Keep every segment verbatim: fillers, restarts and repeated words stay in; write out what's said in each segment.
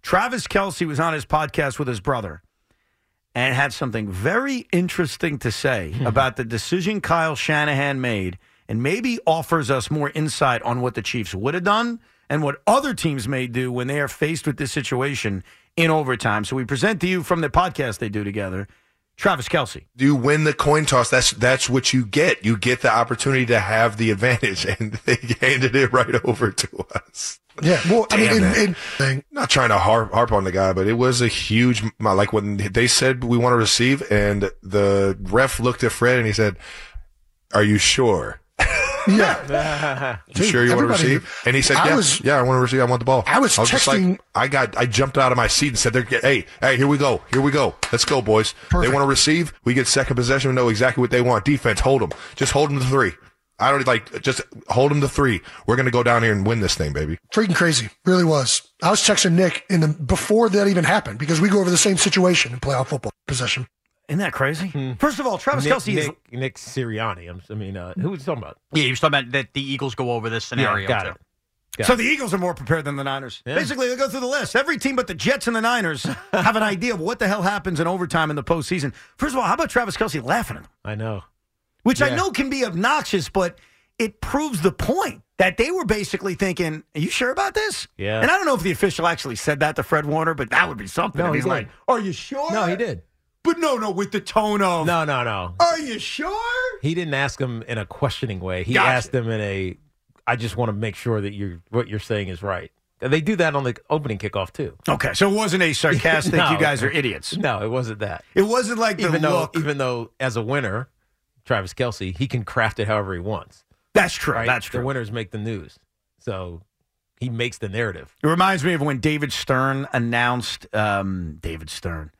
Travis Kelce was on his podcast with his brother and had something very interesting to say about the decision Kyle Shanahan made, and maybe offers us more insight on what the Chiefs would have done and what other teams may do when they are faced with this situation in overtime. So we present to you from the podcast they do together, Travis Kelce. You win the coin toss. That's that's what you get. You get the opportunity to have the advantage, and they handed it right over to us. Yeah, well, Damn I mean, it, it, not trying to harp, harp on the guy, but it was a huge, like when they said we want to receive, and the ref looked at Fred and he said, "Are you sure?" Yeah. You Dude, sure you want to receive? And he said, yes. I was, yeah, I want to receive. I want the ball. I was, I was texting. Just like, I, got, I jumped out of my seat and said, hey, hey, here we go. Here we go. Let's go, boys. Perfect. They want to receive. We get second possession. We know exactly what they want. Defense, hold them. Just hold them to three. I don't like, just hold them to three. We're going to go down here and win this thing, baby. Freaking crazy. Really was. I was texting Nick in the, before that even happened, because we go over the same situation in playoff football possession. Isn't that crazy? Hmm. First of all, Travis Nick, Kelce is... Nick, Nick Sirianni. I'm, I mean, uh, who was he talking about? Yeah, he was talking about that the Eagles go over this scenario. Yeah, got too. It. Got so it. The Eagles are more prepared than the Niners. Yeah. Basically, they go through the list. Every team but the Jets and the Niners have an idea of what the hell happens in overtime in the postseason. First of all, how about Travis Kelce laughing at him? I know. Which yeah. I know can be obnoxious, but it proves the point that they were basically thinking, are you sure about this? Yeah. And I don't know if the official actually said that to Fred Warner, but that would be something. No, he's he like, are you sure? No, he did. But no, no, with the tone of... No, no, no. Are you sure? He didn't ask him in a questioning way. He gotcha. asked him in a, I just want to make sure that you're what you're saying is right. They do that on the opening kickoff, too. Okay, so it wasn't a sarcastic, no, you guys are idiots. No, it wasn't that. It wasn't like the even though, look. Even though, as a winner, Travis Kelce, he can craft it however he wants. That's true. Right? That's true. The winners make the news. So... he makes the narrative. It reminds me of when David Stern announced... Um, David Stern...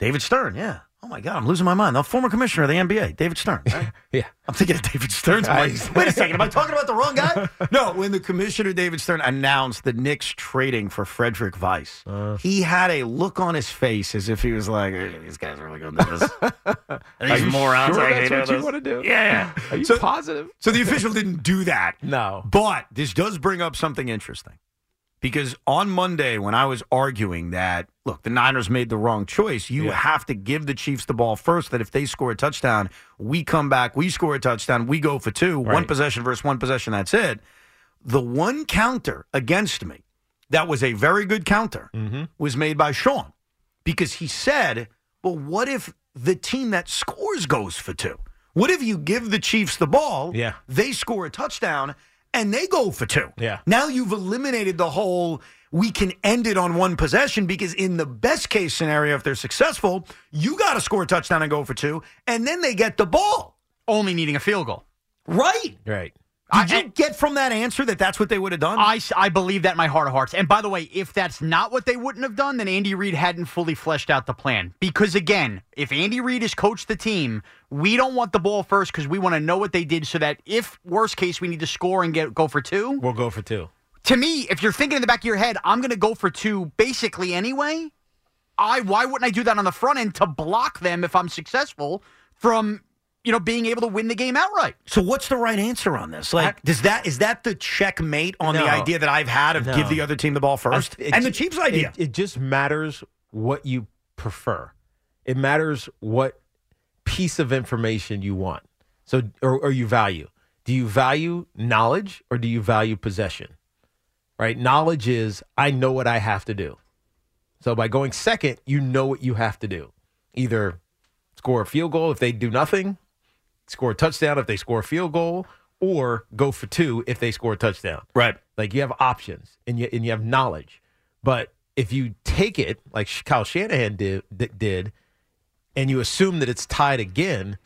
David Stern, yeah. Oh, my God, I'm losing my mind. The former commissioner of the N B A, David Stern. Right? Yeah. I'm thinking of David Stern. Like, wait a second, am I talking about the wrong guy? No, when the commissioner, David Stern, announced the Knicks trading for Frederick Weiss, uh, he had a look on his face as if he was like, hey, these guys really going to do this. These are morons. Sure, that's what you want to do? Yeah. Are you so, positive? So the official didn't do that. No. But this does bring up something interesting. Because on Monday, when I was arguing that, look, the Niners made the wrong choice, you yeah. have to give the Chiefs the ball first, that if they score a touchdown, we come back, we score a touchdown, we go for two, right. one possession versus one possession, that's it. The one counter against me that was a very good counter mm-hmm. was made by Sean, because he said, well, what if the team that scores goes for two? What if you give the Chiefs the ball, yeah. they score a touchdown, and they go for two. Yeah. Now you've eliminated the whole, we can end it on one possession, because in the best case scenario, if they're successful, you got to score a touchdown and go for two, and then they get the ball. Only needing a field goal. Right. Right. Did I, you get from that answer that that's what they would have done? I, I believe that in my heart of hearts. And by the way, if that's not what they wouldn't have done, then Andy Reid hadn't fully fleshed out the plan. Because, again, if Andy Reid has coached the team, we don't want the ball first because we want to know what they did so that if, worst case, we need to score and get go for two. We'll go for two. To me, if you're thinking in the back of your head, I'm going to go for two basically anyway, I why wouldn't I do that on the front end to block them if I'm successful from... you know, being able to win the game outright. So what's the right answer on this? Like, does that is that the checkmate on no, the idea that I've had of no. give the other team the ball first? I, it, and the Chiefs' idea. It, it just matters what you prefer. It matters what piece of information you want. So, or, or you value. Do you value knowledge or do you value possession? Right? Knowledge is, I know what I have to do. So by going second, you know what you have to do. Either score a field goal if they do nothing, score a touchdown if they score a field goal, or go for two if they score a touchdown. Right. Like, you have options, and you, and you have knowledge. But if you take it, like Kyle Shanahan did, did, and you assume that it's tied again,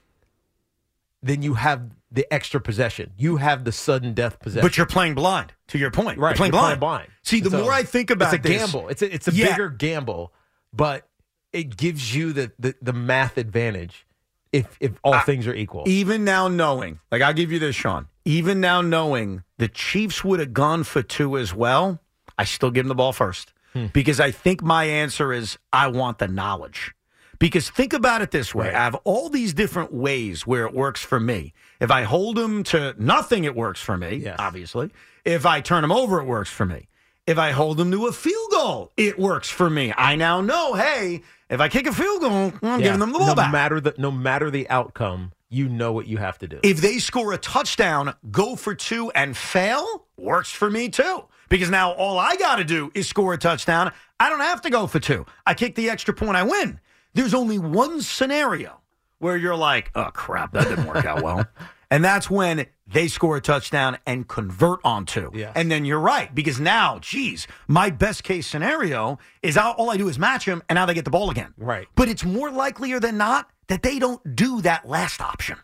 then you have the extra possession. You have the sudden death possession. But you're playing blind, to your point. Right. You're playing, you're blind. playing blind. See, the so, more I think about it's a this. Gamble. It's a, it's a yeah. bigger gamble, but it gives you the, the, the math advantage if if all I, things are equal. Even now knowing, like I'll give you this, Sean, even now knowing the Chiefs would have gone for two as well, I still give them the ball first. Hmm. Because I think my answer is I want the knowledge. Because think about it this way. Right. I have all these different ways where it works for me. If I hold them to nothing, it works for me, yes. obviously. If I turn them over, it works for me. If I hold them to a field goal, it works for me. I now know, hey, if I kick a field goal, I'm yeah. giving them the ball no back. Matter the, no matter the outcome, you know what you have to do. If they score a touchdown, go for two, and fail, works for me too. Because now all I got to do is score a touchdown. I don't have to go for two. I kick the extra point, I win. There's only one scenario where you're like, oh, crap, that didn't work out well. And that's when they score a touchdown and convert on two. Yes. And then you're right, because now, geez, my best-case scenario is all I do is match them, and now they get the ball again. Right. But it's more likelier than not that they don't do that last option.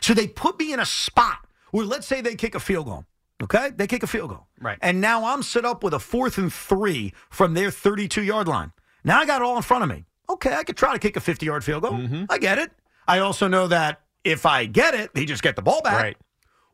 So they put me in a spot where, let's say, they kick a field goal. Okay? They kick a field goal. Right. And now I'm set up with a fourth and three from their thirty-two-yard line. Now I got it all in front of me. Okay, I could try to kick a fifty-yard field goal. Mm-hmm. I get it. I also know that if I get it, they just get the ball back. Right.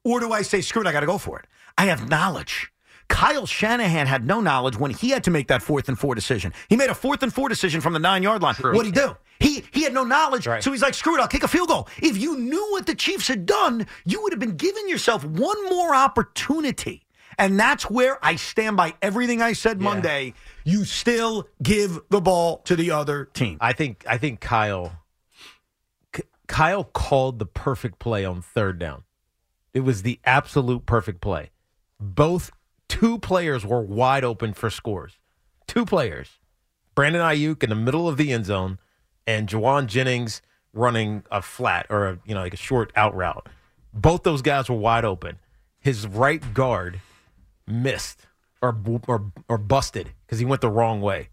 Or do I say, screw it, I got to go for it? I have knowledge. Kyle Shanahan had no knowledge when he had to make that fourth and four decision. He made a fourth and four decision from the nine-yard line. True. What'd he do? He he had no knowledge, right. So he's like, screw it, I'll kick a field goal. If you knew what the Chiefs had done, you would have been giving yourself one more opportunity. And that's where I stand by everything I said Monday. Yeah. You still give the ball to the other team. I think I think Kyle K- Kyle called the perfect play on third down. It was the absolute perfect play. Both two players were wide open for scores. Two players. Brandon Ayuk in the middle of the end zone and Jawan Jennings running a flat or a, you know, like a short out route. Both those guys were wide open. His right guard missed or or or busted because he went the wrong way,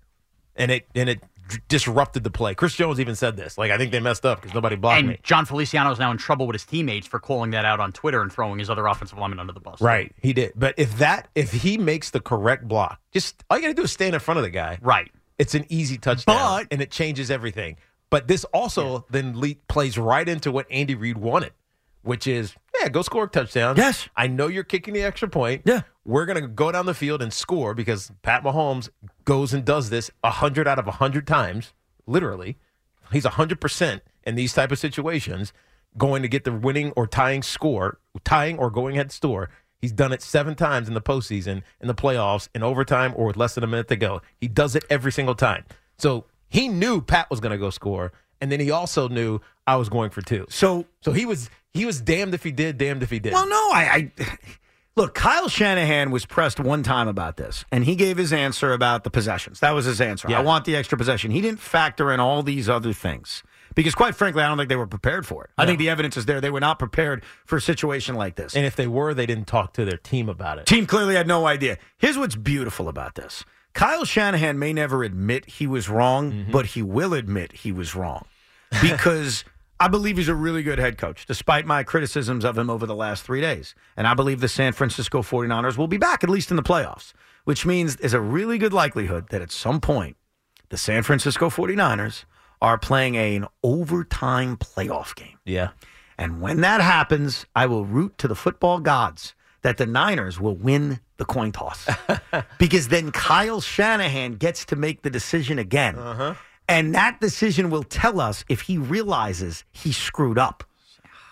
and it and it d- disrupted the play. Chris Jones even said this, like, I think they messed up because nobody blocked and me. John Feliciano is now in trouble with his teammates for calling that out on Twitter and throwing his other offensive lineman under the bus. Right, he did. But if that if he makes the correct block, just all you got to do is stand in front of the guy. Right, it's an easy touchdown, but, and it changes everything. But this also yeah. then le- plays right into what Andy Reid wanted, which is, yeah, go score a touchdown. Yes. I know you're kicking the extra point. Yeah. We're going to go down the field and score because Pat Mahomes goes and does this one hundred out of one hundred times, literally. He's one hundred percent in these type of situations, going to get the winning or tying score, tying or going ahead score. He's done it seven times in the postseason, in the playoffs, in overtime, or with less than a minute to go. He does it every single time. So he knew Pat was going to go score, and then he also knew I was going for two. So so he was he was damned if he did, damned if he didn't. Well, no, I... I Look, Kyle Shanahan was pressed one time about this, and he gave his answer about the possessions. That was his answer. Yeah. I want the extra possession. He didn't factor in all these other things because, quite frankly, I don't think they were prepared for it. No. I think the evidence is there. They were not prepared for a situation like this. And if they were, they didn't talk to their team about it. Team clearly had no idea. Here's what's beautiful about this. Kyle Shanahan may never admit he was wrong, mm-hmm. but he will admit he was wrong because... I believe he's a really good head coach, despite my criticisms of him over the last three days. And I believe the San Francisco forty-niners will be back, at least in the playoffs, which means there's a really good likelihood that at some point the San Francisco forty-niners are playing a, an overtime playoff game. Yeah. And when that happens, I will root to the football gods that the Niners will win the coin toss. Because then Kyle Shanahan gets to make the decision again. Uh-huh. And that decision will tell us if he realizes he screwed up.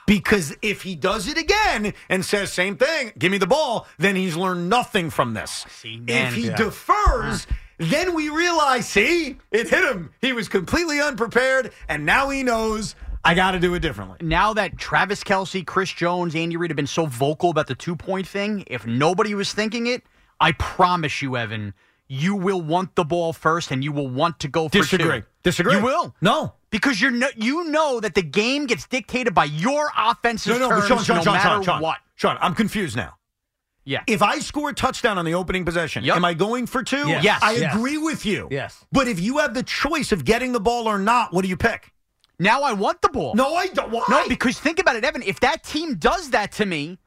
Because if he does it again and says, same thing, give me the ball, then he's learned nothing from this. See, if he yeah. defers, then we realize, see, it hit him. He was completely unprepared, and now he knows I got to do it differently. Now that Travis Kelce, Chris Jones, Andy Reid have been so vocal about the two-point thing, if nobody was thinking it, I promise you, Evan, you will want the ball first and you will want to go for Disagree. two. Disagree. You will. No. Because you're no, you know that the game gets dictated by your offensive no, no, terms Sean, Sean, no Sean, matter Sean, Sean, what. Sean, I'm confused now. Yeah. If I score a touchdown on the opening possession, yep. am I going for two? Yes. yes. I yes. agree with you. Yes. But if you have the choice of getting the ball or not, what do you pick? Now I want the ball. No, I don't. Why? No, because think about it, Evan. If that team does that to me,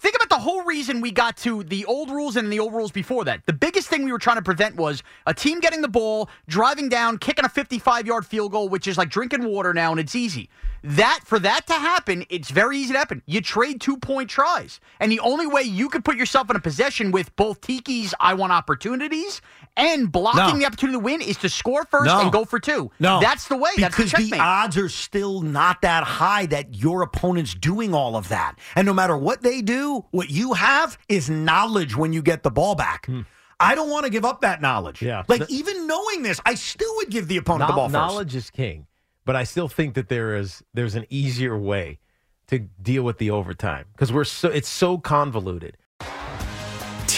think about the whole reason we got to the old rules and the old rules before that. The biggest thing we were trying to prevent was a team getting the ball, driving down, kicking a fifty-five-yard field goal, which is like drinking water now, and it's easy. That for that to happen, it's very easy to happen. You trade two-point tries. And the only way you could put yourself in a possession with both Tiki's I want opportunities and blocking no. the opportunity to win is to score first no. and go for two. No. That's the way. Because That's the checkmate. Because the odds are still not that high that your opponent's doing all of that. And no matter what they do, what you have is knowledge when you get the ball back. Hmm. I don't want to give up that knowledge. Yeah. Like, the, even knowing this, I still would give the opponent no, the ball knowledge first. Knowledge is king. But I still think that there is there's an easier way to deal with the overtime because we're so it's so convoluted.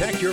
Protect your